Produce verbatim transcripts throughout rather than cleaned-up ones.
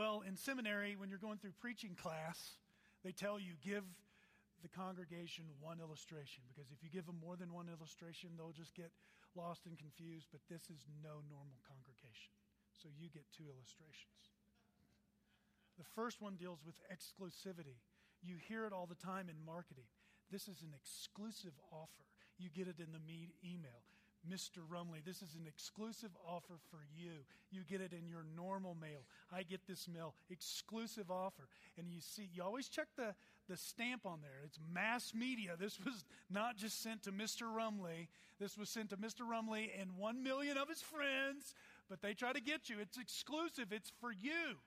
Well, in seminary, when you're going through preaching class, they tell you give the congregation one illustration, because if you give them more than one illustration, they'll just get lost and confused. But this is no normal congregation, so you get two illustrations. The first one deals with exclusivity. You hear it all the time in marketing. This is an exclusive offer. You get it in the me- email. Mister Rumley, this is an exclusive offer for you. You get it in your normal mail. I get this mail. Exclusive offer. And you see, you always check the, the stamp on there. It's mass media. This was not just sent to Mister Rumley. This was sent to Mister Rumley and one million of his friends, but they try to get you. It's exclusive. It's for you.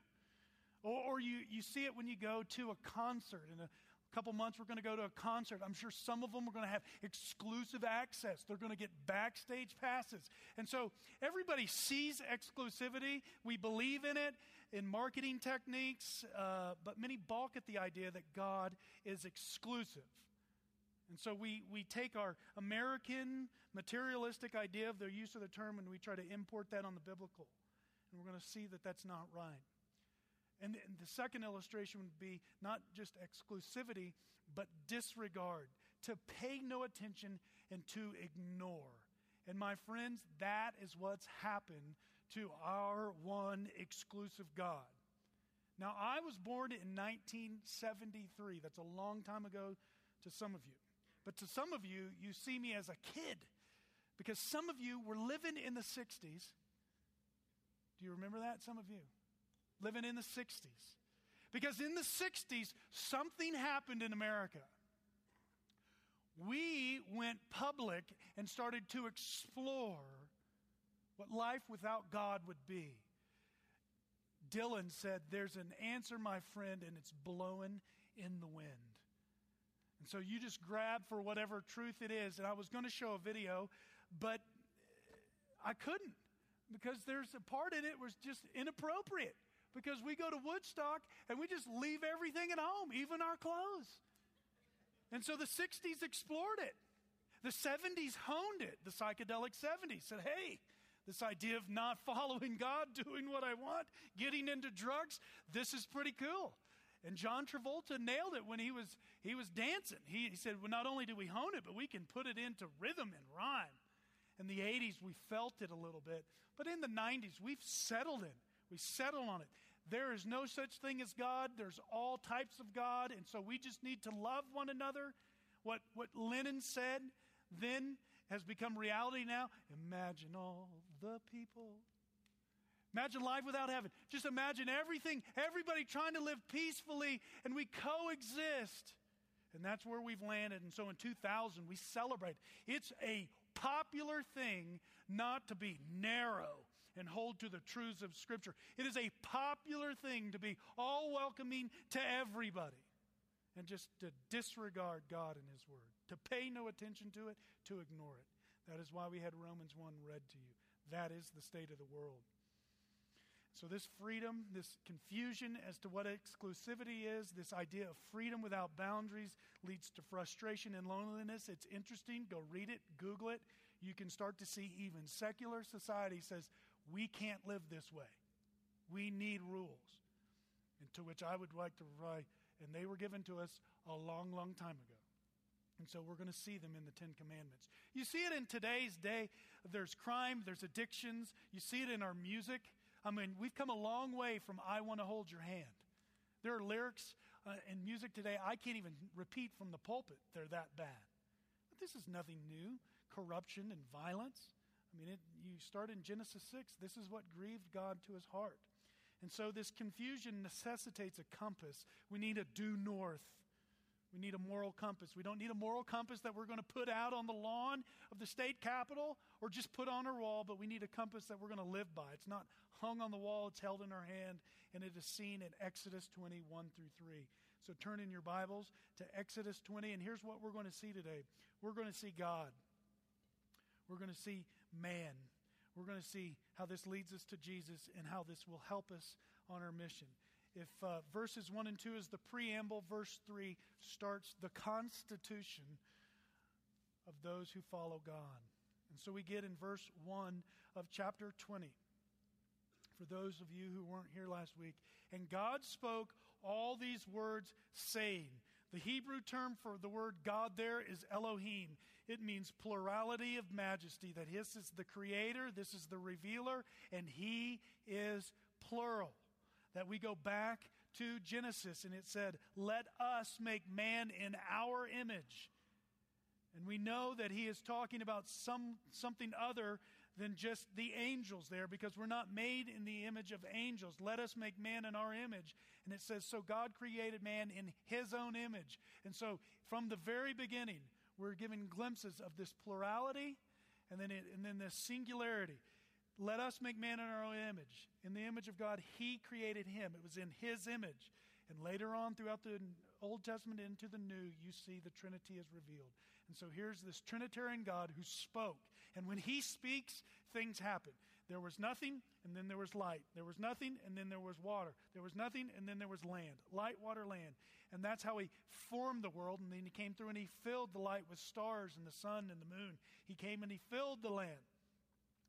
Or, or you, you see it when you go to a concert. In a couple months, we're going to go to a concert. I'm sure some of them are going to have exclusive access. They're going to get backstage passes. And so everybody sees exclusivity. We believe in it, in marketing techniques, uh, but many balk at the idea that God is exclusive. And so we, we take our American materialistic idea of the use of the term and we try to import that on the biblical. And we're going to see that that's not right. And the second illustration would be not just exclusivity, but disregard, to pay no attention and to ignore. And my friends, that is what's happened to our one exclusive God. Now, I was born in nineteen seventy-three. That's a long time ago to some of you. But to some of you, you see me as a kid, because some of you were living in the sixties. Do you remember that? Some of you. Living in the sixties. Because in the sixties, something happened in America. We went public and started to explore what life without God would be. Dylan said, "There's an answer, my friend, and it's blowing in the wind." And so you just grab for whatever truth it is. And I was going to show a video, but I couldn't, because there's a part in it was just inappropriate. Because we go to Woodstock and we just leave everything at home, even our clothes. And so the sixties explored it. The seventies honed it. The psychedelic seventies said, hey, this idea of not following God, doing what I want, getting into drugs, this is pretty cool. And John Travolta nailed it when he was he was dancing. He, he said, well, not only do we hone it, but we can put it into rhythm and rhyme. In the eighties, we felt it a little bit. But in the nineties, we've settled it. We settle on it. There is no such thing as God. There's all types of God. And so we just need to love one another. What what Lennon said then has become reality now. Imagine all the people. Imagine life without heaven. Just imagine everything, everybody trying to live peacefully, and we coexist. And that's where we've landed. And so in two thousand, we celebrate. It's a popular thing not to be narrow and hold to the truths of Scripture. It is a popular thing to be all welcoming to everybody and just to disregard God and His Word, to pay no attention to it, to ignore it. That is why we had Romans one read to you. That is the state of the world. So this freedom, this confusion as to what exclusivity is, this idea of freedom without boundaries leads to frustration and loneliness. It's interesting. Go read it. Google it. You can start to see even secular society says, we can't live this way. We need rules. And to which I would like to write, and they were given to us a long, long time ago. And so we're going to see them in the Ten Commandments. You see it in today's day. There's crime. There's addictions. You see it in our music. I mean, we've come a long way from I Want to Hold Your Hand. There are lyrics uh, in music today I can't even repeat from the pulpit. They're that bad. But this is nothing new. Corruption and violence. I mean, it, you start in Genesis six. This is what grieved God to his heart. And so this confusion necessitates a compass. We need a due north. We need a moral compass. We don't need a moral compass that we're going to put out on the lawn of the state capitol or just put on our wall, but we need a compass that we're going to live by. It's not hung on the wall. It's held in our hand, and it is seen in Exodus twenty, one through three. So turn in your Bibles to Exodus twenty, and here's what we're going to see today. We're going to see God. We're going to see man. We're going to see how this leads us to Jesus and how this will help us on our mission. If uh, verses one and two is the preamble, verse three starts the constitution of those who follow God. And so we get in verse one of chapter twenty. for those of you who weren't here last week. And God spoke all these words, saying. The Hebrew term for the word God there is Elohim. It means plurality of majesty, that his is the creator, this is the revealer, and he is plural. That we go back to Genesis and it said, let us make man in our image. And we know that he is talking about some something other than just the angels there, because we're not made in the image of angels. Let us make man in our image. And it says, so God created man in his own image. And so from the very beginning, we're given glimpses of this plurality and then it, and then this singularity. Let us make man in our own image. In the image of God, he created him. It was in his image. And later on throughout the Old Testament into the New, you see the Trinity is revealed. And so here's this Trinitarian God who spoke. And when he speaks, things happen. There was nothing, and then there was light. There was nothing, and then there was water. There was nothing, and then there was land. Light, water, land. And that's how he formed the world. And then he came through and he filled the light with stars and the sun and the moon. He came and he filled the land.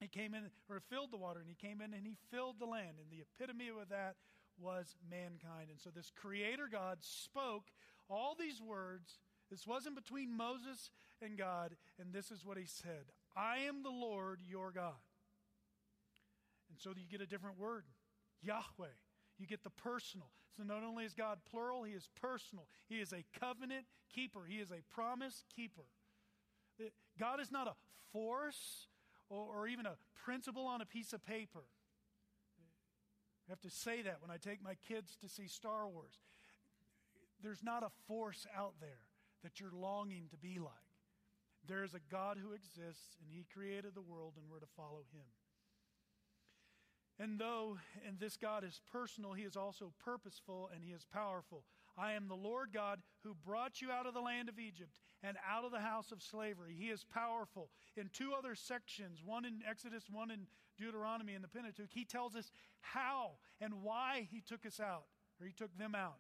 He came in, or filled the water, and he came in and he filled the land. And the epitome of that was mankind. And so this creator God spoke all these words. This wasn't between Moses and God. And this is what he said. I am the Lord, your God. And so you get a different word, Yahweh. You get the personal. So not only is God plural, he is personal. He is a covenant keeper. He is a promise keeper. God is not a force or, or even a principle on a piece of paper. I have to say that when I take my kids to see Star Wars. There's not a force out there that you're longing to be like. There is a God who exists, and he created the world, and we're to follow him. And though and this God is personal, he is also purposeful, and he is powerful. I am the Lord God who brought you out of the land of Egypt and out of the house of slavery. He is powerful. In two other sections, one in Exodus, one in Deuteronomy in the Pentateuch, he tells us how and why he took us out, or he took them out.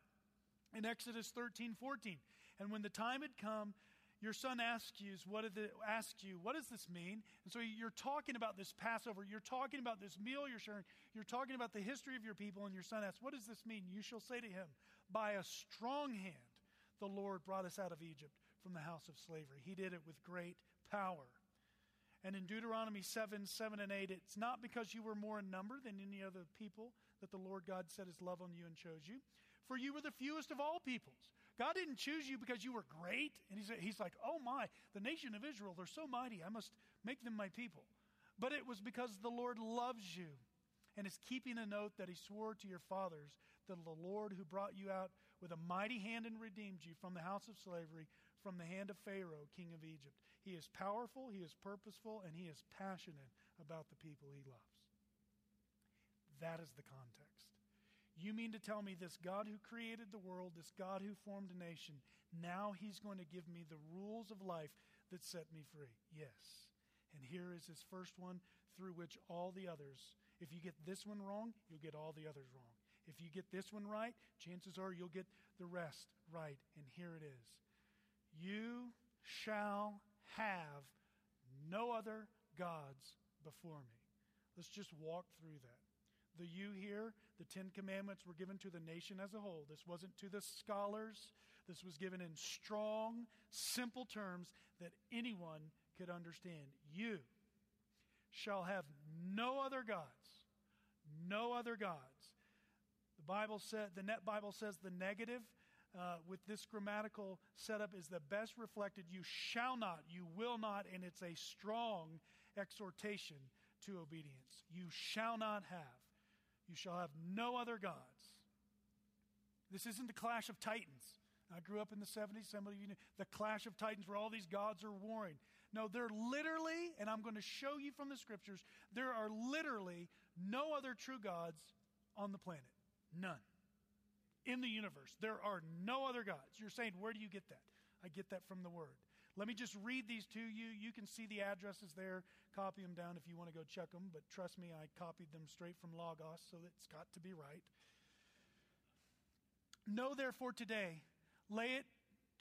In Exodus thirteen, fourteen, and when the time had come, your son asks you, what did the, asked you, what does this mean? And so you're talking about this Passover. You're talking about this meal you're sharing. You're talking about the history of your people. And your son asks, what does this mean? You shall say to him, by a strong hand, the Lord brought us out of Egypt from the house of slavery. He did it with great power. And in Deuteronomy seven, seven and eight, it's not because you were more in number than any other people that the Lord God set his love on you and chose you. For you were the fewest of all peoples. God didn't choose you because you were great. And he's, he's like, oh my, the nation of Israel, they're so mighty. I must make them my people. But it was because the Lord loves you and is keeping an oath that he swore to your fathers, that the Lord who brought you out with a mighty hand and redeemed you from the house of slavery, from the hand of Pharaoh, king of Egypt. He is powerful, he is purposeful, and he is passionate about the people he loves. That is the context. You mean to tell me this God who created the world, this God who formed a nation, now he's going to give me the rules of life that set me free? Yes. And here is his first one, through which all the others, if you get this one wrong, you'll get all the others wrong. If you get this one right, chances are you'll get the rest right. And here it is. You shall have no other gods before me. Let's just walk through that. The you here, the Ten Commandments were given to the nation as a whole. This wasn't to the scholars. This was given in strong, simple terms that anyone could understand. You shall have no other gods. No other gods. The Bible said, the Net Bible says the negative uh, with this grammatical setup is the best reflected. You shall not, you will not, and it's a strong exhortation to obedience. You shall not have. You shall have no other gods. This isn't the clash of titans. I grew up in the seventies. Some of you knew the clash of titans where all these gods are warring. No, they're literally, and I'm going to show you from the scriptures, there are literally no other true gods on the planet. None. In the universe, there are no other gods. You're saying, where do you get that? I get that from the word. Let me just read these to you. You can see the addresses there. Copy them down if you want to go check them. But trust me, I copied them straight from Logos, so it's got to be right. Know therefore today, lay it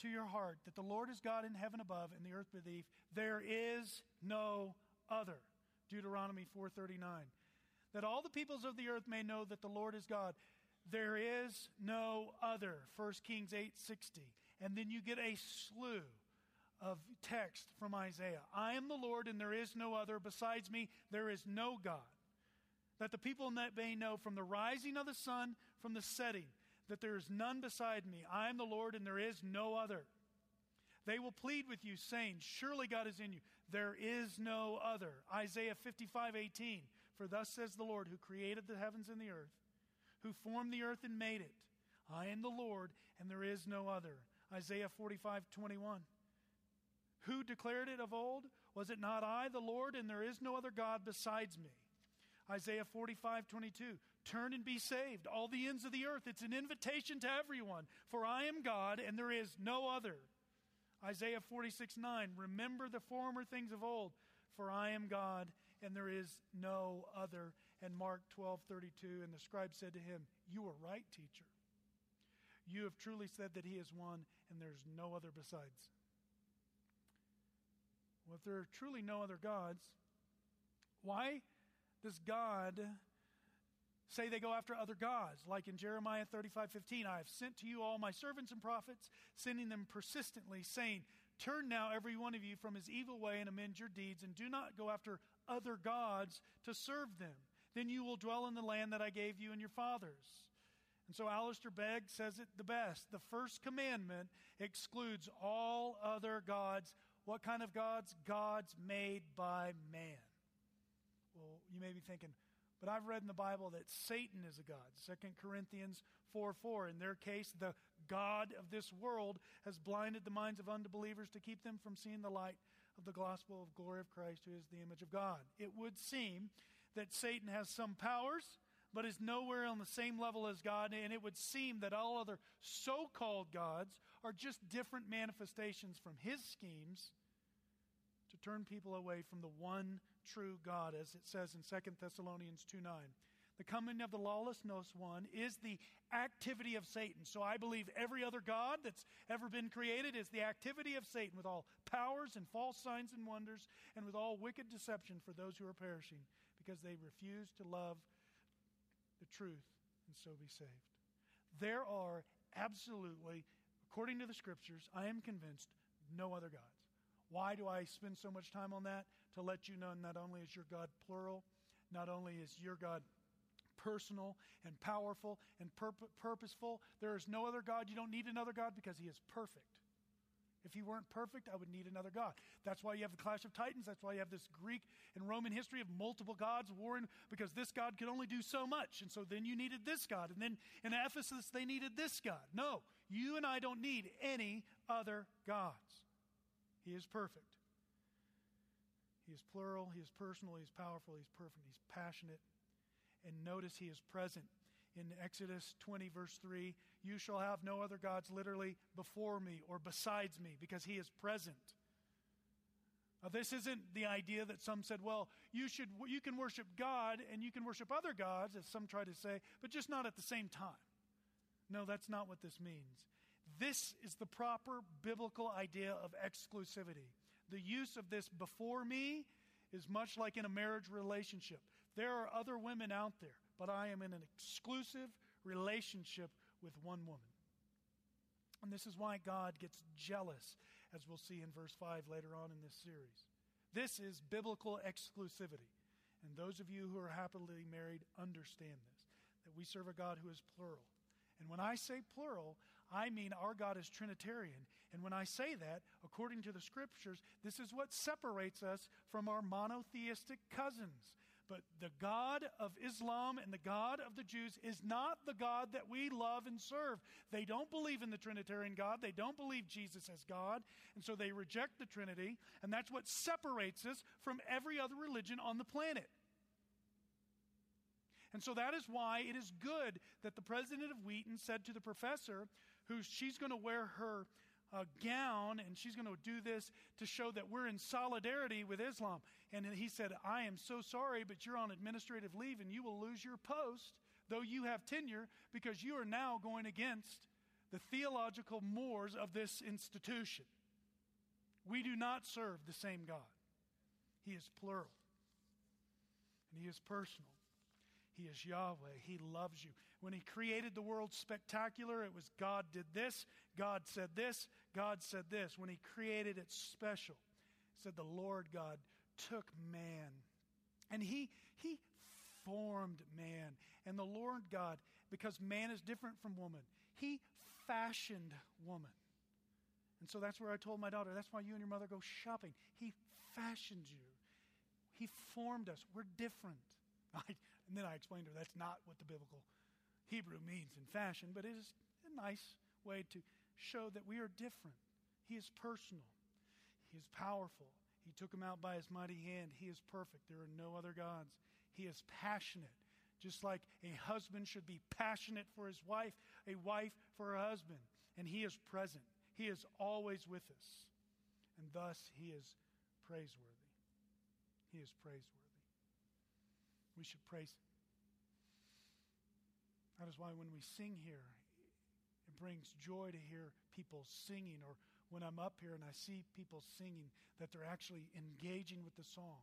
to your heart, that the Lord is God in heaven above and the earth beneath. There is no other. Deuteronomy four thirty-nine. that all the peoples of the earth may know that the Lord is God. There is no other. First Kings eight sixty. And then you get a slew of text from Isaiah. I am the Lord and there is no other. Besides me, there is no God. That the people may know from the rising of the sun, from the setting, that there is none beside me. I am the Lord and there is no other. They will plead with you, saying, surely God is in you. There is no other. Isaiah fifty-five eighteen. For thus says the Lord, who created the heavens and the earth, who formed the earth and made it. I am the Lord, and there is no other. Isaiah forty-five twenty-one. Who declared it of old? Was it not I, the Lord, and there is no other God besides me? Isaiah forty-five twenty-two. Turn and be saved, all the ends of the earth. It's an invitation to everyone. For I am God, and there is no other. Isaiah forty-six nine. Remember the former things of old, for I am God, and there is no other. And Mark twelve thirty-two. And the scribe said to him, you are right, teacher. You have truly said that he is one, and there's no other besides. Well, if there are truly no other gods, why does God say they go after other gods? Like in Jeremiah thirty-five fifteen, I have sent to you all my servants and prophets, sending them persistently, saying, turn now every one of you from his evil way and amend your deeds, and do not go after other gods to serve them. Then you will dwell in the land that I gave you and your fathers. And so Alistair Begg says it the best. The first commandment excludes all other gods. What kind of gods? Gods made by man. Well, you may be thinking, but I've read in the Bible that Satan is a god. Second Corinthians four four. In their case, the god of this world has blinded the minds of unbelievers to keep them from seeing the light of the gospel of glory of Christ, who is the image of God. It would seem that Satan has some powers, but is nowhere on the same level as God. And it would seem that all other so-called gods are just different manifestations from his schemes to turn people away from the one true God, as it says in Second Thessalonians two nine. The coming of the lawless one is the activity of Satan. So I believe every other god that's ever been created is the activity of Satan, with all powers and false signs and wonders, and with all wicked deception for those who are perishing, because they refuse to love the truth and so be saved. There are absolutely, according to the scriptures, I am convinced, no other gods. Why do I spend so much time on that? To let you know, not only is your God plural, not only is your God personal and powerful and pur- purposeful, there is no other God. You don't need another God because he is perfect. If he weren't perfect, I would need another God. That's why you have the Clash of Titans. That's why you have this Greek and Roman history of multiple gods warring, because this God could only do so much. And so then you needed this God. And then in Ephesus, they needed this God. No, you and I don't need any other gods. He is perfect. He is plural. He is personal. He is powerful. He is perfect. He's passionate. And notice he is present. In Exodus twenty, verse three, you shall have no other gods, literally, before me or besides me, because he is present. Now, this isn't the idea that some said, well, you should, you can worship God and you can worship other gods, as some try to say, but just not at the same time. No, that's not what this means. This is the proper biblical idea of exclusivity. The use of this before me is much like in a marriage relationship. There are other women out there, but I am in an exclusive relationship with one woman. And this is why God gets jealous, as we'll see in verse five later on in this series. This is biblical exclusivity. And those of you who are happily married understand this, that we serve a God who is plural. And when I say plural, I mean our God is Trinitarian. And when I say that, according to the scriptures, this is what separates us from our monotheistic cousins. But the God of Islam and the God of the Jews is not the God that we love and serve. They don't believe in the Trinitarian God. They don't believe Jesus as God. And so they reject the Trinity. And that's what separates us from every other religion on the planet. And so that is why it is good that the president of Wheaton said to the professor, who she's going to wear her uh, gown and she's going to do this to show that we're in solidarity with Islam. And he said, I am so sorry, but you're on administrative leave and you will lose your post, though you have tenure, because you are now going against the theological mores of this institution. We do not serve the same God. He is plural and he is personal. He is Yahweh. He loves you. When he created the world spectacular, it was God did this, God said this, God said this. When he created it special, he said the Lord God took man. And he, he formed man. And the Lord God, because man is different from woman, he fashioned woman. And so that's where I told my daughter, that's why you and your mother go shopping. He fashioned you. He formed us. We're different. I, and then I explained to her that's not what the biblical Hebrew means in fashion, but it is a nice way to show that we are different. He is personal. He is powerful. He took him out by his mighty hand. He is perfect. There are no other gods. He is passionate. Just like a husband should be passionate for his wife, a wife for her husband. And he is present. He is always with us. And thus he is praiseworthy. He is praiseworthy. We should praise him. That is why when we sing here, it brings joy to hear people singing, or when I'm up here and I see people singing, that they're actually engaging with the song.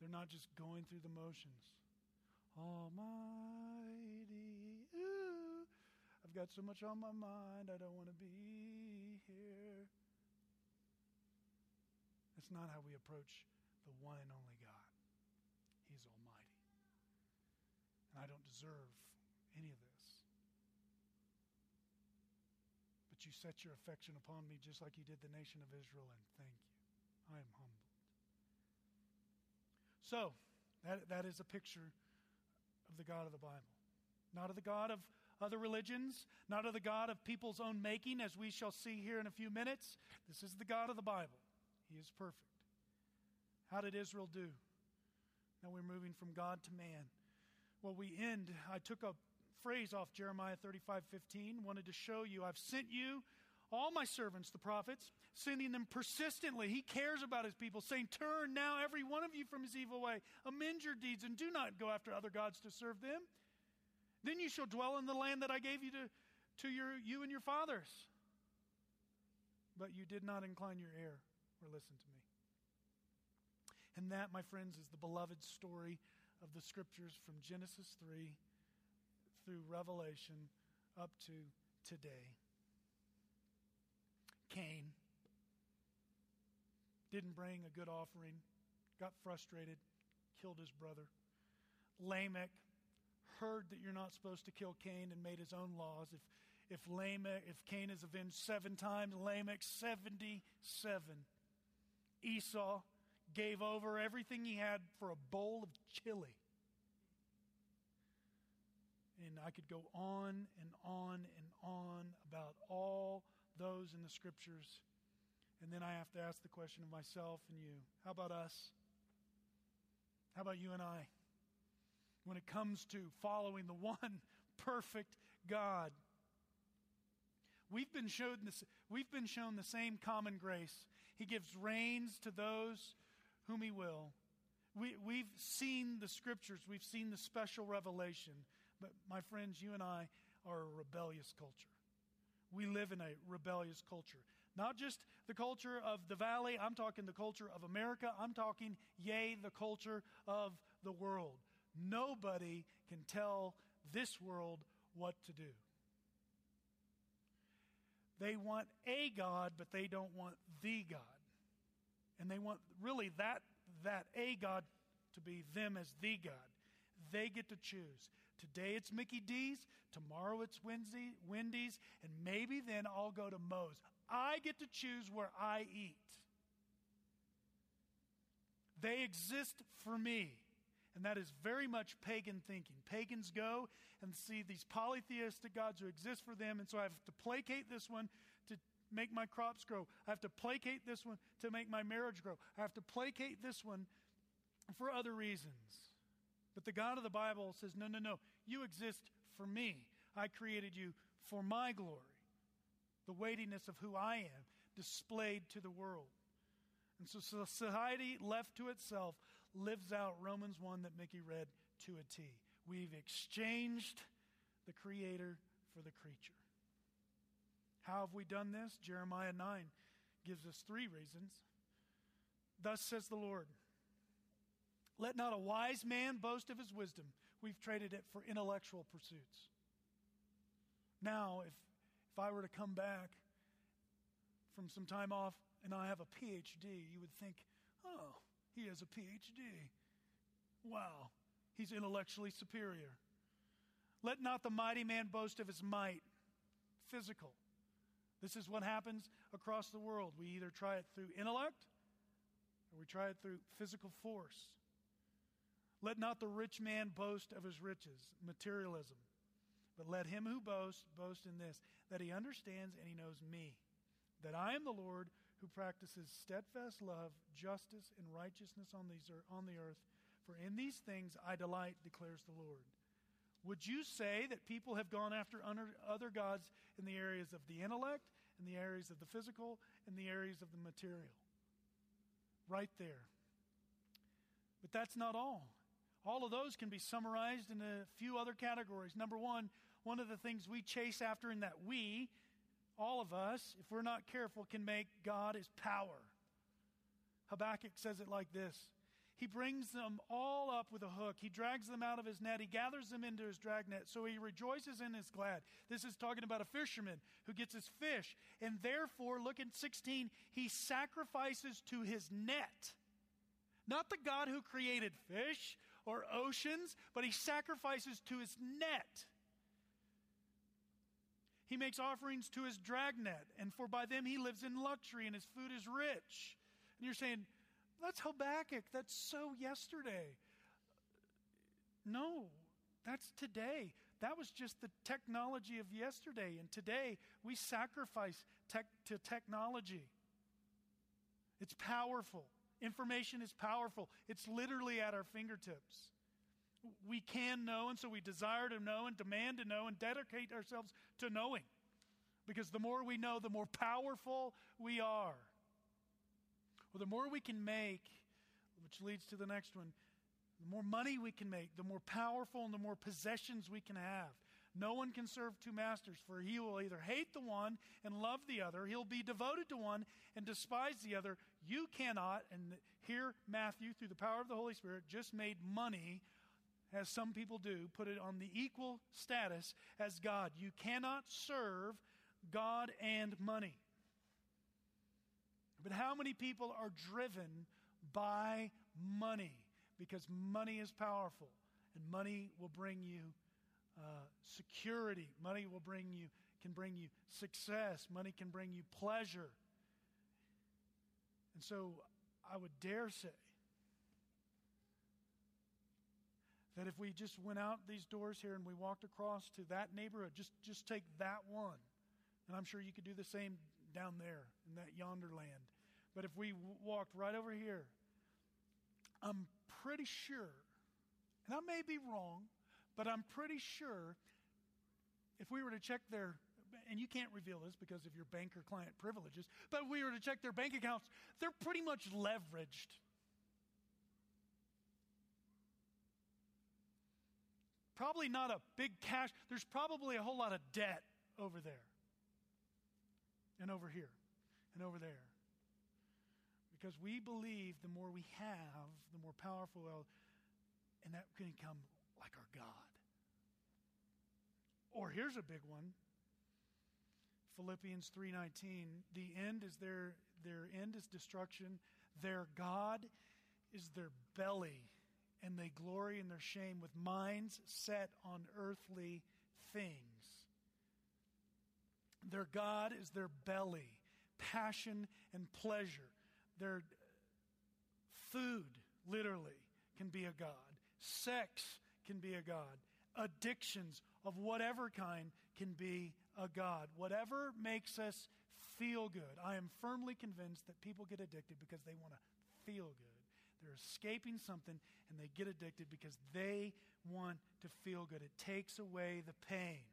They're not just going through the motions. Almighty, ooh, I've got so much on my mind, I don't want to be here. That's not how we approach the one and only God. He's almighty. And I don't deserve any of this. But you set your affection upon me just like you did the nation of Israel, and thank you. I am humbled. So, that that is a picture of the God of the Bible. Not of the God of other religions, not of the God of people's own making, as we shall see here in a few minutes. This is the God of the Bible. He is perfect. How did Israel do? Now we're moving from God to man. Well, we end, I took a phrase off Jeremiah thirty-five fifteen, wanted to show you, I've sent you, all my servants, the prophets, sending them persistently. He cares about his people, saying, turn now every one of you from his evil way, amend your deeds, and do not go after other gods to serve them. Then you shall dwell in the land that I gave you to, to your, you and your fathers. But you did not incline your ear or listen to me. And that, my friends, is the beloved story of the scriptures from Genesis three through Revelation up to today. Cain didn't bring a good offering, got frustrated, killed his brother. Lamech heard that you're not supposed to kill Cain and made his own laws. If if Lamech, if Cain is avenged seven times, Lamech seventy-seven. Esau gave over everything he had for a bowl of chili. And I could go on and on and on about all those in the scriptures. And then I have to ask the question of myself and you. How about us? How about you and I? When it comes to following the one perfect God, we've been shown this, we've been shown the same common grace. He gives rains to those whom he will. We, we've seen the scriptures. We've seen the special revelation. But my friends, you and I are a rebellious culture. We live in a rebellious culture. Not just the culture of the valley. I'm talking the culture of America. I'm talking, yea, the culture of the world. Nobody can tell this world what to do. They want a God, but they don't want the God. And they want really that that a God to be them as the God. They get to choose. Today it's Mickey D's. Tomorrow it's Wednesday, Wendy's. And maybe then I'll go to Moe's. I get to choose where I eat. They exist for me. And that is very much pagan thinking. Pagans go and see these polytheistic gods who exist for them. And so I have to placate this one to make my crops grow. I have to placate this one to make my marriage grow. I have to placate this one for other reasons. But the God of the Bible says, no, no, no. You exist for me. I created you for my glory. The weightiness of who I am displayed to the world. And so society left to itself lives out Romans one that Mickey read to a T. We've exchanged the creator for the creature. How have we done this? Jeremiah nine gives us three reasons. Thus says the Lord, let not a wise man boast of his wisdom, we've traded it for intellectual pursuits. Now, if if I were to come back from some time off and I have a P H D, you would think, oh, he has a P H D. Wow, he's intellectually superior. Let not the mighty man boast of his might, physical. This is what happens across the world. We either try it through intellect or we try it through physical force. Let not the rich man boast of his riches, materialism. But let him who boasts, boast in this, that he understands and he knows me, that I am the Lord who practices steadfast love, justice, and righteousness on, these, on the earth. For in these things I delight, declares the Lord. Would you say that people have gone after other gods in the areas of the intellect, in the areas of the physical, in the areas of the material? Right there. But that's not all. All of those can be summarized in a few other categories. Number one, one of the things we chase after in that we, all of us, if we're not careful, can make God is power. Habakkuk says it like this. He brings them all up with a hook. He drags them out of his net. He gathers them into his dragnet. So he rejoices and is glad. This is talking about a fisherman who gets his fish. And therefore, look in sixteen, he sacrifices to his net. Not the God who created fish or oceans, but he sacrifices to his net. He makes offerings to his dragnet. And for by them he lives in luxury and his food is rich. And you're saying, that's Habakkuk. That's so yesterday. No, that's today. That was just the technology of yesterday. And today we sacrifice tech to technology. It's powerful. Information is powerful. It's literally at our fingertips. We can know, and so we desire to know and demand to know and dedicate ourselves to knowing. Because the more we know, the more powerful we are. Well, the more we can make, which leads to the next one, the more money we can make, the more powerful and the more possessions we can have. No one can serve two masters, for he will either hate the one and love the other. He'll be devoted to one and despise the other. You cannot, and here Matthew, through the power of the Holy Spirit, just made money, as some people do, put it on the equal status as God. You cannot serve God and money. But how many people are driven by money? Because money is powerful, and money will bring you uh, security. Money will bring you can bring you success. Money can bring you pleasure. And so, I would dare say that if we just went out these doors here and we walked across to that neighborhood, just just take that one, and I'm sure you could do the same down there in that yonder land. But if we w- walked right over here, I'm pretty sure, and I may be wrong, but I'm pretty sure if we were to check their, and you can't reveal this because of your banker-client privileges, but if we were to check their bank accounts, they're pretty much leveraged. Probably not a big cash. There's probably a whole lot of debt over there. And over here, and over there. Because we believe the more we have, the more powerful we'll, and that can become like our God. Or here's a big one. Philippians three nineteen. The end is their their end is destruction. Their God is their belly, and they glory in their shame with minds set on earthly things. Their God is their belly, passion and pleasure. Their food, literally, can be a God. Sex can be a God. Addictions of whatever kind can be a God. Whatever makes us feel good. I am firmly convinced that people get addicted because they want to feel good. They're escaping something, and they get addicted because they want to feel good. It takes away the pain.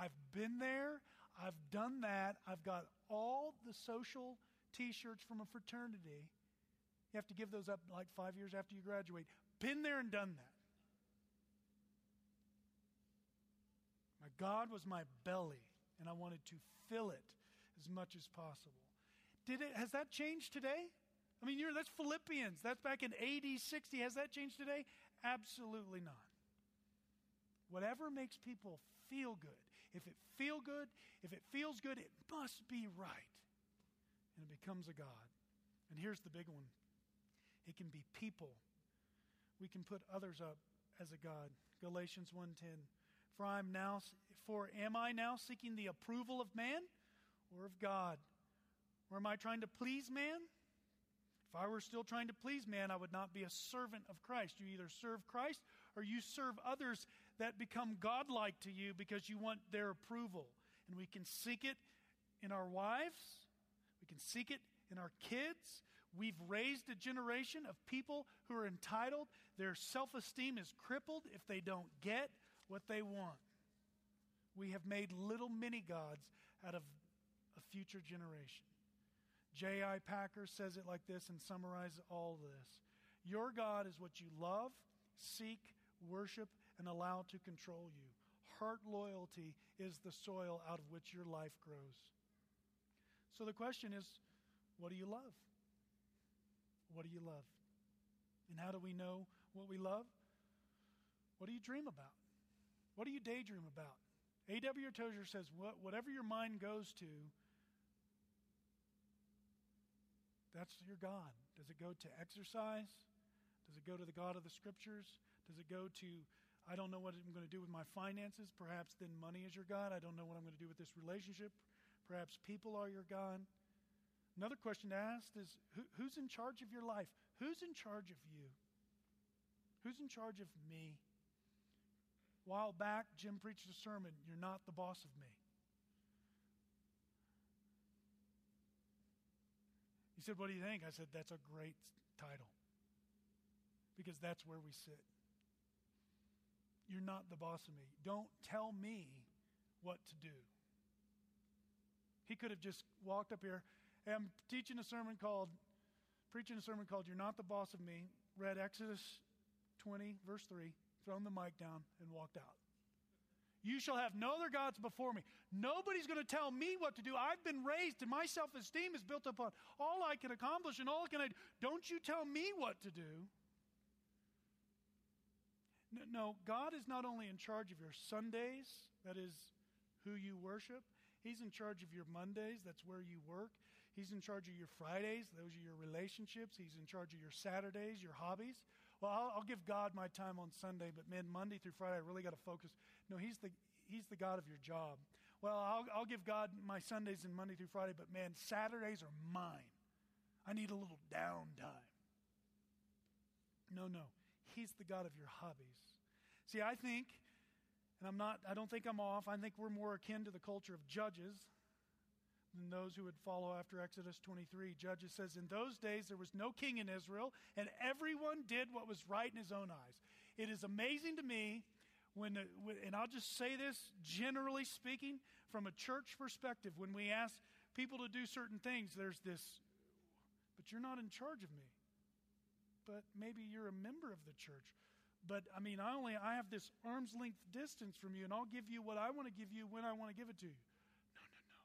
I've been there. I've done that. I've got all the social T-shirts from a fraternity. You have to give those up like five years after you graduate. Been there and done that. My God was my belly, and I wanted to fill it as much as possible. Did it? Has that changed today? I mean, you're, that's Philippians. That's back in A D sixty. Has that changed today? Absolutely not. Whatever makes people feel good. If it feel good, if it feels good, it must be right. And it becomes a god. And here's the big one. It can be people. We can put others up as a god. Galatians one ten. For I am now for am I now seeking the approval of man or of God? Or am I trying to please man? If I were still trying to please man, I would not be a servant of Christ. You either serve Christ or you serve others that become godlike to you because you want their approval. And we can seek it in our wives. We can seek it in our kids. We've raised a generation of people who are entitled. Their self-esteem is crippled if they don't get what they want. We have made little mini-gods out of a future generation. J I Packer says it like this and summarizes all this. Your God is what you love, seek, worship, and allow to control you. Heart loyalty is the soil out of which your life grows. So the question is, what do you love? What do you love? And how do we know what we love? What do you dream about? What do you daydream about? A W Tozer says, what, whatever your mind goes to, that's your God. Does it go to exercise? Does it go to the God of the Scriptures? Does it go to, I don't know what I'm going to do with my finances? Perhaps then money is your God. I don't know what I'm going to do with this relationship. Perhaps people are your God. Another question to ask is, who, who's in charge of your life? Who's in charge of you? Who's in charge of me? A while back, Jim preached a sermon, "You're not the boss of me." He said, "What do you think?" I said, "That's a great title." Because that's where we sit. You're not the boss of me. Don't tell me what to do. He could have just walked up here. Hey, I'm teaching a sermon called, preaching a sermon called, "You're Not the Boss of Me." Read Exodus twenty, verse three, thrown the mic down, and walked out. You shall have no other gods before me. Nobody's going to tell me what to do. I've been raised and my self-esteem is built upon all I can accomplish and all I can I do. Don't you tell me what to do. No, no, God is not only in charge of your Sundays, that is who you worship. He's in charge of your Mondays, that's where you work. He's in charge of your Fridays, those are your relationships. He's in charge of your Saturdays, your hobbies. Well, I'll, I'll give God my time on Sunday, but man, Monday through Friday, I really got to focus. No, he's the he's the God of your job. Well, I'll, I'll give God my Sundays and Monday through Friday, but man, Saturdays are mine. I need a little downtime. No, no, he's the God of your hobbies. See, I think... And I'm not, I don't think I'm off. I think we're more akin to the culture of Judges than those who would follow after Exodus twenty-three. Judges says, in those days there was no king in Israel, and everyone did what was right in his own eyes. It is amazing to me when, and I'll just say this generally speaking, from a church perspective, when we ask people to do certain things, there's this, but you're not in charge of me. But maybe you're a member of the church. But, I mean, I only I have this arm's length distance from you, and I'll give you what I want to give you when I want to give it to you. No, no, no.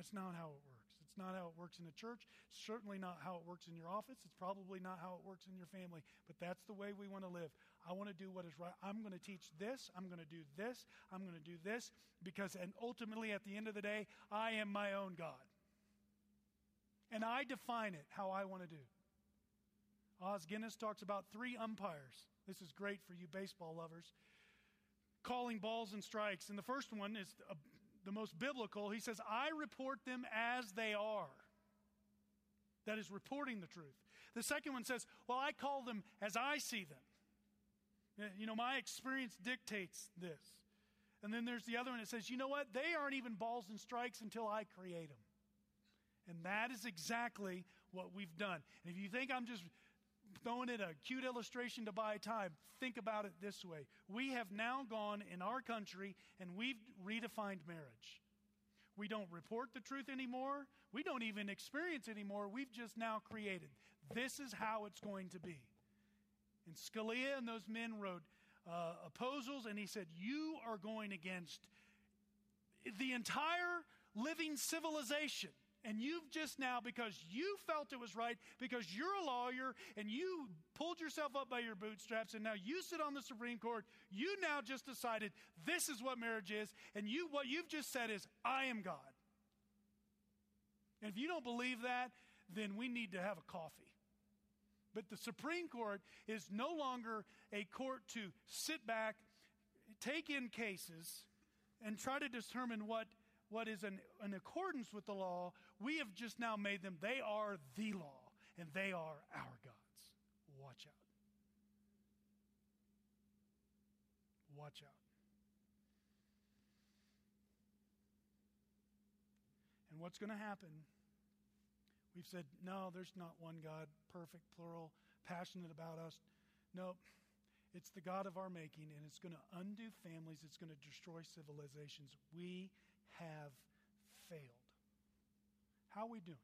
That's not how it works. It's not how it works in a church. It's certainly not how it works in your office. It's probably not how it works in your family. But that's the way we want to live. I want to do what is right. I'm going to teach this. I'm going to do this. I'm going to do this. Because, and ultimately, at the end of the day, I am my own God. And I define it how I want to do. Oz Guinness talks about three umpires. This is great for you baseball lovers. Calling balls and strikes. And the first one is the most biblical. He says, I report them as they are. That is reporting the truth. The second one says, well, I call them as I see them. You know, my experience dictates this. And then there's the other one that says, you know what? They aren't even balls and strikes until I create them. And that is exactly what we've done. And if you think I'm just throwing in a cute illustration to buy time, think about it this way. We have now gone in our country and we've redefined marriage. We don't report the truth anymore. We don't even experience anymore. We've just now created. This is how it's going to be. And Scalia and those men wrote uh, apposals, and he said, you are going against the entire living civilization. And you've just now, because you felt it was right, because you're a lawyer and you pulled yourself up by your bootstraps and now you sit on the Supreme Court, you now just decided this is what marriage is, and you what you've just said is, I am God. And if you don't believe that, then we need to have a coffee. But the Supreme Court is no longer a court to sit back, take in cases, and try to determine what what is in, in accordance with the law. We have just now made them, they are the law, and they are our gods. Watch out. Watch out. And what's going to happen, we've said, no, there's not one God, perfect, plural, passionate about us. No, it's the God of our making, and it's going to undo families. It's going to destroy civilizations. We have failed. How are we doing?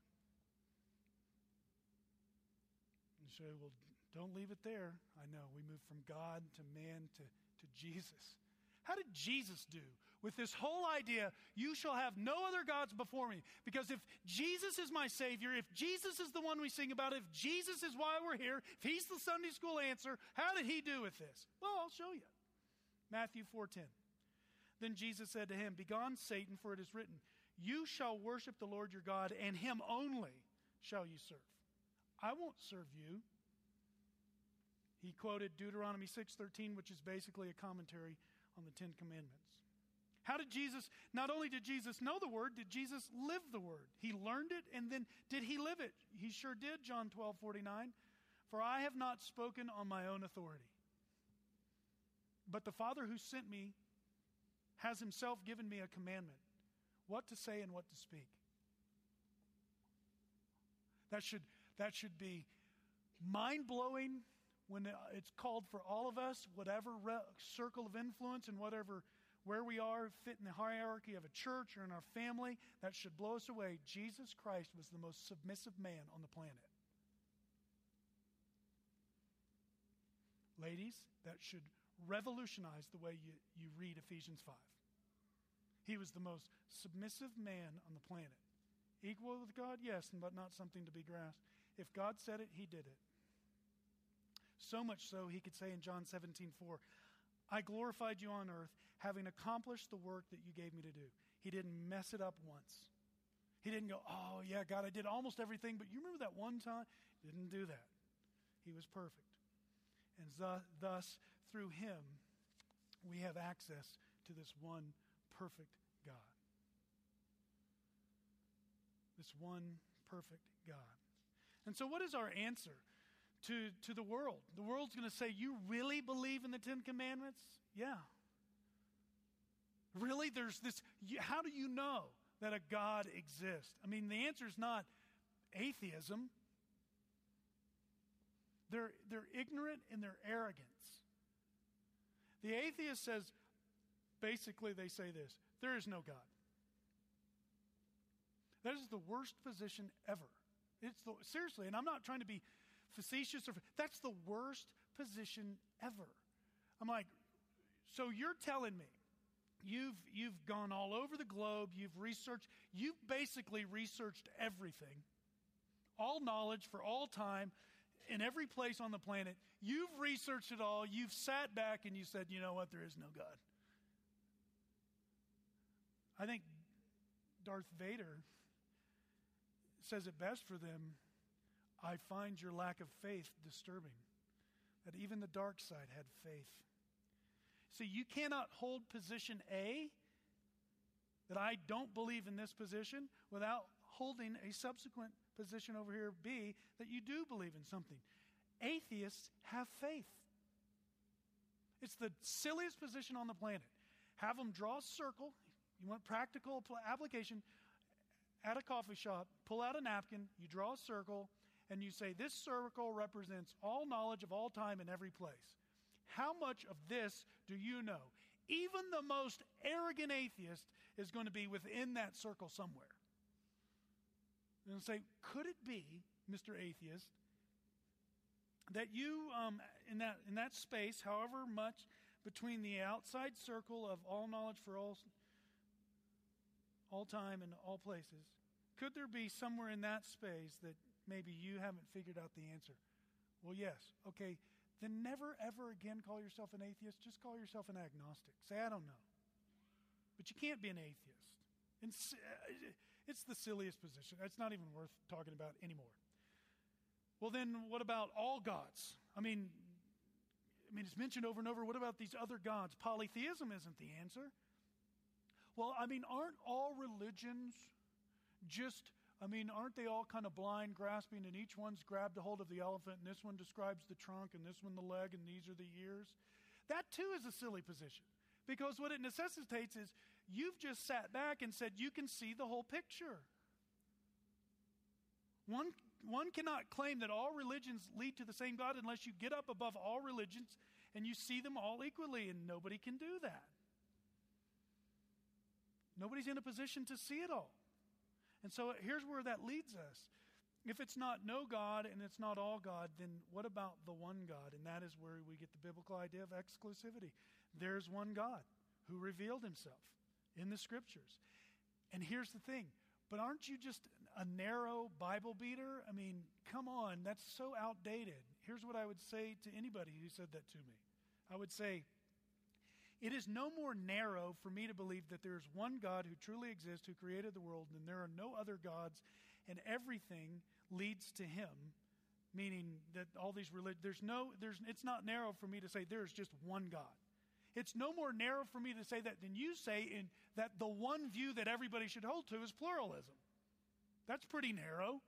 And so, well, don't leave it there. I know, we move from God to man to, to Jesus. How did Jesus do with this whole idea, you shall have no other gods before me? Because if Jesus is my Savior, if Jesus is the one we sing about, if Jesus is why we're here, if he's the Sunday school answer, how did he do with this? Well, I'll show you. Matthew four ten. Then Jesus said to him, Begone, Satan, for it is written, You shall worship the Lord your God, and him only shall you serve. I won't serve you. He quoted Deuteronomy six thirteen, which is basically a commentary on the Ten Commandments. How did Jesus, not only did Jesus know the word, did Jesus live the word? He learned it, and then did he live it? He sure did, John twelve forty-nine. For I have not spoken on my own authority, but the Father who sent me has himself given me a commandment, what to say and what to speak. That should, that should be mind-blowing when it's called for all of us, whatever re- circle of influence and whatever, where we are, fit in the hierarchy of a church or in our family, that should blow us away. Jesus Christ was the most submissive man on the planet. Ladies, that should revolutionize the way you, you read Ephesians five. He was the most submissive man on the planet. Equal with God, yes, but not something to be grasped. If God said it, he did it. So much so, he could say in John seventeen four, I glorified you on earth, having accomplished the work that you gave me to do. He didn't mess it up once. He didn't go, oh yeah, God, I did almost everything, but you remember that one time? Didn't do that. He was perfect. And th- thus, through him, we have access to this one perfect God. This one perfect God. And so what is our answer To, to the world? The world's going to say, you really believe in the Ten Commandments? Yeah. Really? There's this, you, how do you know that a God exists? I mean, the answer is not atheism. They're, they're ignorant in their arrogance. The atheist says, basically they say this, there is no God. That is the worst position ever. It's the, seriously, and I'm not trying to be facetious, or that's the worst position ever. I'm like, so you're telling me you've you've gone all over the globe, you've researched, you've basically researched everything, all knowledge for all time, in every place on the planet. You've researched it all. You've sat back and you said, you know what? There is no God. I think Darth Vader says it best for them. I find your lack of faith disturbing, that even the dark side had faith. So you cannot hold position A, that I don't believe in this position, without holding a subsequent position over here, B, that you do believe in something. Atheists have faith. It's the silliest position on the planet. Have them draw a circle. You want practical application. At a coffee shop, pull out a napkin, you draw a circle, and you say, this circle represents all knowledge of all time and every place. How much of this do you know? Even the most arrogant atheist is going to be within that circle somewhere. And say, could it be, Mister Atheist, that you, um, in that in that space, however much between the outside circle of all knowledge for all, all time and all places, could there be somewhere in that space that maybe you haven't figured out the answer? Well, yes. Okay, then never ever again call yourself an atheist. Just call yourself an agnostic. Say, I don't know. But you can't be an atheist. And it's the silliest position. It's not even worth talking about anymore. Well, then what about all gods? I mean, I mean, it's mentioned over and over. What about these other gods? Polytheism isn't the answer. Well, I mean, aren't all religions just, I mean, aren't they all kind of blind, grasping, and each one's grabbed a hold of the elephant, and this one describes the trunk, and this one the leg, and these are the ears? That, too, is a silly position, because what it necessitates is you've just sat back and said you can see the whole picture. One One cannot claim that all religions lead to the same God unless you get up above all religions and you see them all equally, and nobody can do that. Nobody's in a position to see it all. And so here's where that leads us. If it's not no God and it's not all God, then what about the one God? And that is where we get the biblical idea of exclusivity. There's one God who revealed himself in the scriptures. And here's the thing. But aren't you just a narrow Bible beater? I mean, come on, that's so outdated. Here's what I would say to anybody who said that to me. I would say, it is no more narrow for me to believe that there is one God who truly exists, who created the world, and there are no other gods, and everything leads to him, meaning that all these religions, there's no, there's, it's not narrow for me to say there is just one God. It's no more narrow for me to say that than you say in that the one view that everybody should hold to is pluralism. That's pretty narrow.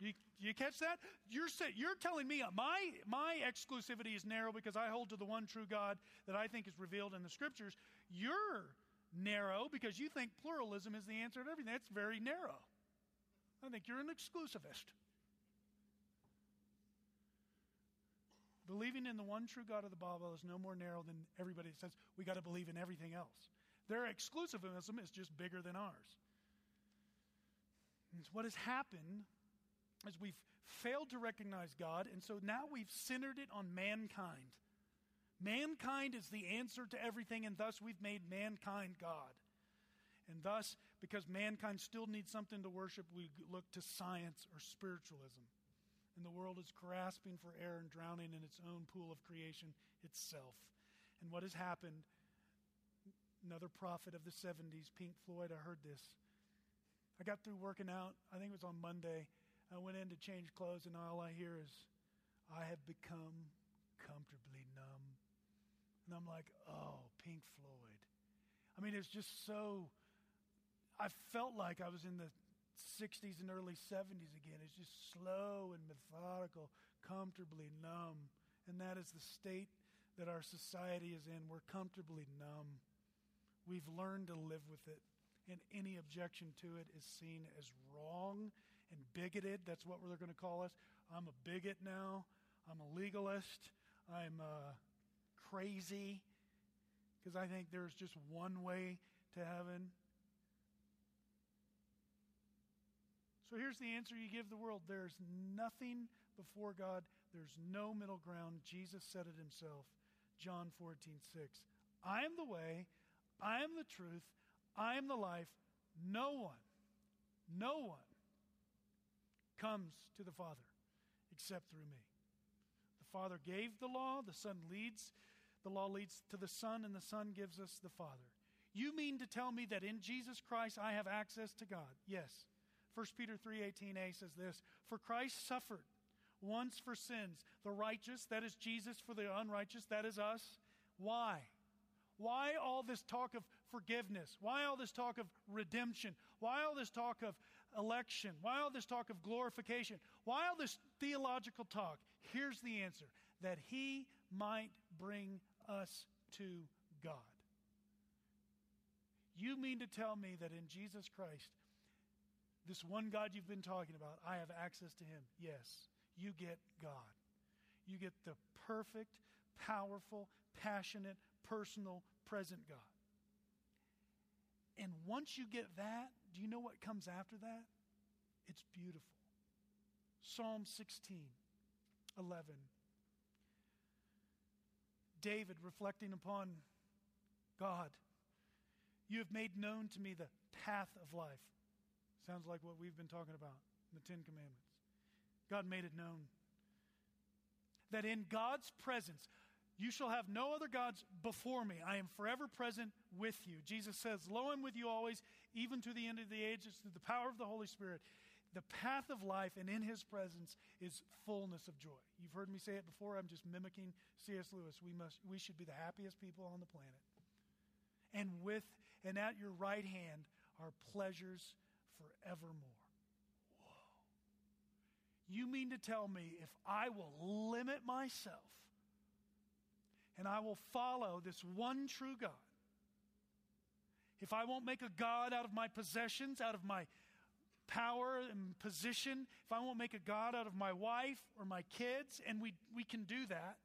You, you catch that? You're say, you're telling me my my exclusivity is narrow because I hold to the one true God that I think is revealed in the scriptures. You're narrow because you think pluralism is the answer to everything. That's very narrow. I think you're an exclusivist. Believing in the one true God of the Bible is no more narrow than everybody that says we got to believe in everything else. Their exclusivism is just bigger than ours. And what has happened is we've failed to recognize God, and so now we've centered it on mankind. Mankind is the answer to everything, and thus we've made mankind God. And thus, because mankind still needs something to worship, we look to science or spiritualism. And the world is grasping for air and drowning in its own pool of creation itself. And what has happened, another prophet of the seventies, Pink Floyd, I heard this. I got through working out, I think it was on Monday. I went in to change clothes, and all I hear is, I have become comfortably numb. And I'm like, oh, Pink Floyd. I mean, it's just so, I felt like I was in the sixties and early seventies again. It's just slow and methodical, comfortably numb. And that is the state that our society is in. We're comfortably numb. We've learned to live with it, and any objection to it is seen as wrong and bigoted. That's what they're going to call us. I'm a bigot now. I'm a legalist. I'm uh, crazy because I think there's just one way to heaven. So here's the answer you give the world. There's nothing before God. There's no middle ground. Jesus said it himself. John fourteen six. I am the way. I am the truth. I am the life. No one, no one comes to the Father except through me. The Father gave the law. The Son leads. The law leads to the Son, and the Son gives us the Father. You mean to tell me that in Jesus Christ I have access to God? Yes. First Peter three eighteen a says this, for Christ suffered once for sins, the righteous, that is Jesus, for the unrighteous, that is us. Why? Why all this talk of forgiveness? Why all this talk of redemption? Why all this talk of election? Why all this talk of glorification? Why all this theological talk? Here's the answer, that he might bring us to God. You mean to tell me that in Jesus Christ, this one God you've been talking about, I have access to him? Yes, you get God. You get the perfect, powerful, passionate, personal, present God. And once you get that, do you know what comes after that? It's beautiful. Psalm sixteen eleven. David, reflecting upon God, you have made known to me the path of life. Sounds like what we've been talking about in the Ten Commandments. God made it known that in God's presence, you shall have no other gods before me. I am forever present with you. Jesus says, lo, I'm with you always, even to the end of the age. It's through the power of the Holy Spirit, the path of life, and in his presence is fullness of joy. You've heard me say it before. I'm just mimicking C S Lewis. We must, we should be the happiest people on the planet. And with and at your right hand are pleasures forevermore. Whoa. You mean to tell me if I will limit myself, and I will follow this one true God, if I won't make a God out of my possessions, out of my power and position, if I won't make a God out of my wife or my kids, and we, we can do that.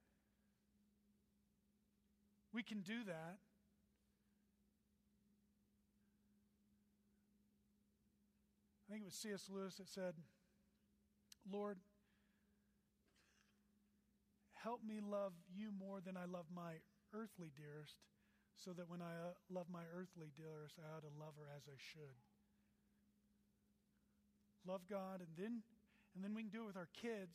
We can do that. I think it was C S Lewis that said, Lord, help me love you more than I love my earthly dearest, so that when I uh, love my earthly dearest, I ought to love her as I should. Love God, and then and then we can do it with our kids.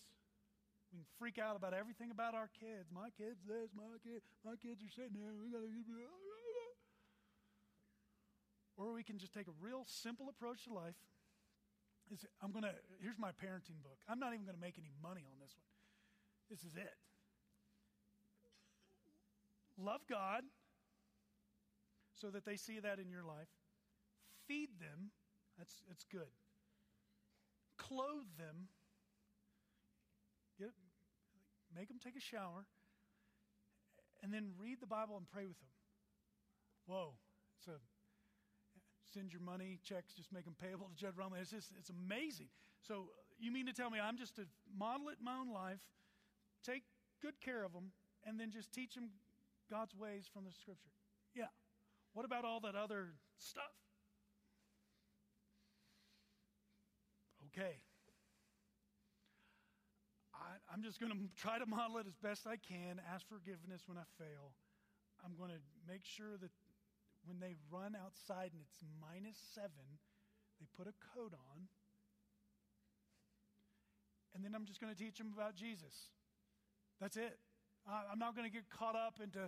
We can freak out about everything about our kids. My kids this, my kid, my kids are sitting here. We gotta. Or we can just take a real simple approach to life. Is I'm gonna. Here's my parenting book. I'm not even gonna make any money on this one. This is it. Love God so that they see that in your life. Feed them. That's, that's good. Clothe them. Get, make them take a shower. And then read the Bible and pray with them. Whoa. So send your money, checks, just make them payable to Judd Romney. It's just, it's amazing. So you mean to tell me I'm just to model it in my own life, take good care of them, and then just teach them God's ways from the scripture? Yeah. What about all that other stuff? Okay. I, I'm just going to try to model it as best I can, ask forgiveness when I fail. I'm going to make sure that when they run outside and it's minus seven, they put a coat on. And then I'm just going to teach them about Jesus. That's it. I'm not going to get caught up into,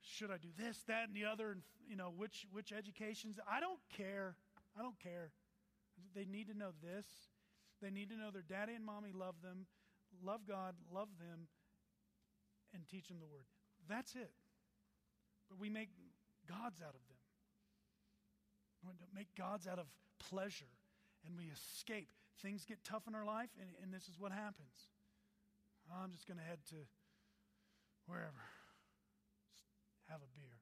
should I do this, that, and the other, and, you know, which which educations. I don't care. I don't care. They need to know this. They need to know their daddy and mommy love them, love God, love them, and teach them the word. That's it. But we make gods out of them. We don't make gods out of pleasure, and we escape. Things get tough in our life, and, and this is what happens. I'm just going to head to wherever, just have a beer.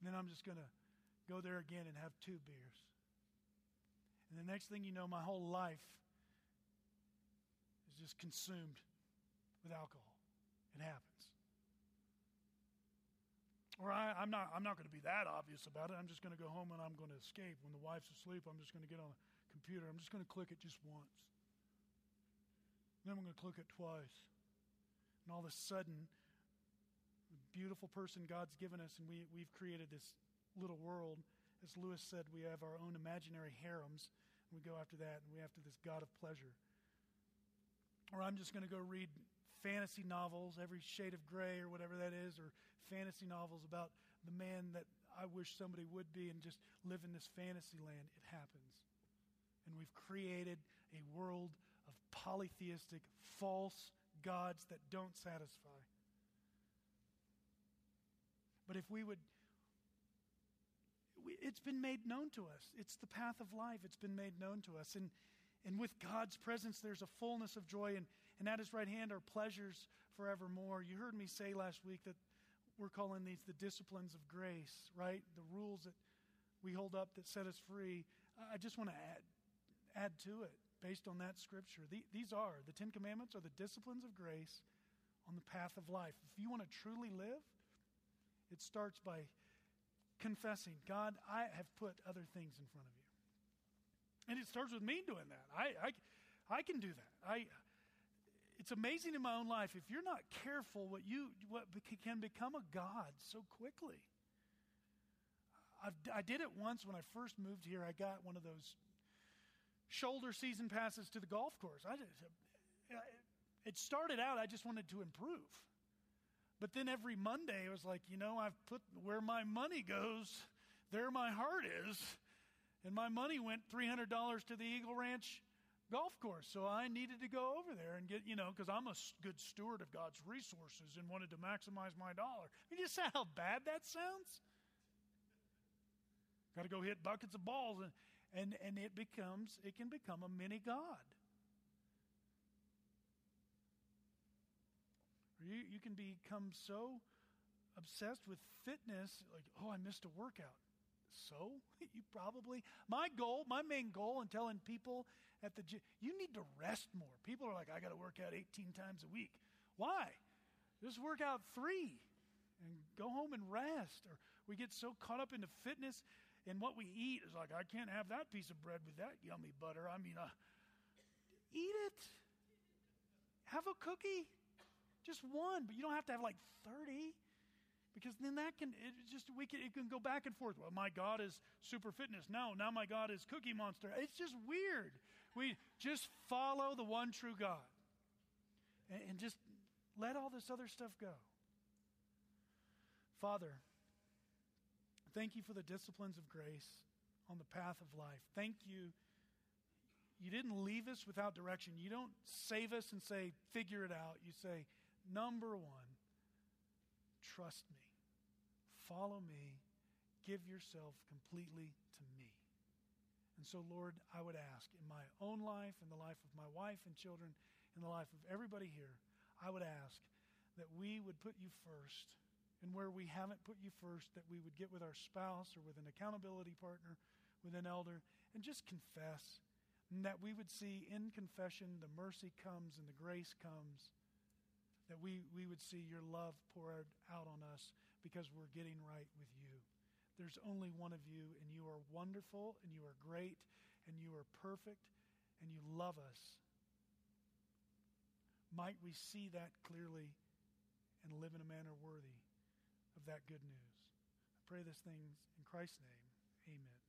And then I'm just going to go there again and have two beers. And the next thing you know, my whole life is just consumed with alcohol. It happens. Or I, I'm not I'm not going to be that obvious about it. I'm just going to go home and I'm going to escape. When the wife's asleep, I'm just going to get on the computer. I'm just going to click it just once. Then I'm going to click it twice. And all of a sudden, the beautiful person God's given us, and we, we've created this little world. As Lewis said, we have our own imaginary harems, and we go after that, and we after this God of pleasure. Or I'm just going to go read fantasy novels, every shade of gray or whatever that is, or fantasy novels about the man that I wish somebody would be, and just live in this fantasy land. It happens. And we've created a world of polytheistic, false gods that don't satisfy. But if we would, we, it's been made known to us. It's the path of life. It's been made known to us. And and with God's presence, there's a fullness of joy, and, and at his right hand are pleasures forevermore. You heard me say last week that we're calling these the disciplines of grace, right? The rules that we hold up that set us free. I just want to add, add to it. Based on that scripture, the, these are, the Ten Commandments are the disciplines of grace on the path of life. If you want to truly live, it starts by confessing, God, I have put other things in front of you. And it starts with me doing that. I I, I can do that. I. It's amazing in my own life, if you're not careful, what you what can become a god so quickly. I've, I did it once when I first moved here. I got one of those shoulder season passes to the golf course. I just, it started out, I just wanted to improve. But then every Monday, it was like, you know, I've put where my money goes, there my heart is. And my money went three hundred dollars to the Eagle Ranch golf course. So I needed to go over there and get, you know, because I'm a good steward of God's resources and wanted to maximize my dollar. I mean, you see how bad that sounds? Got to go hit buckets of balls. And, and, and it becomes, it can become a mini God. Or you, you can become so obsessed with fitness, like, oh, I missed a workout. So you probably, my goal, my main goal in telling people at the gym, you need to rest more. People are like, I got to work out eighteen times a week. Why? Just work out three and go home and rest. Or we get so caught up into fitness and what we eat is like, I can't have that piece of bread with that yummy butter. I mean, uh, eat it. Have a cookie. Just one, but you don't have to have like thirty. Because then that can, it just, we can, it can go back and forth. Well, my God is super fitness. No, now my God is Cookie Monster. It's just weird. We just follow the one true God and, and just let all this other stuff go. Father, thank you for the disciplines of grace on the path of life. Thank you. You didn't leave us without direction. You don't save us and say, figure it out. You say, number one, trust me, follow me, give yourself completely to me. And so, Lord, I would ask in my own life, in the life of my wife and children, in the life of everybody here, I would ask that we would put you first. And where we haven't put you first, that we would get with our spouse or with an accountability partner, with an elder, and just confess. And that we would see in confession the mercy comes and the grace comes. That we, we would see your love poured out on us because we're getting right with you. There's only one of you, and you are wonderful, and you are great, and you are perfect, and you love us. Might we see that clearly and live in a manner worthy of that good news? I pray these things in Christ's name. Amen.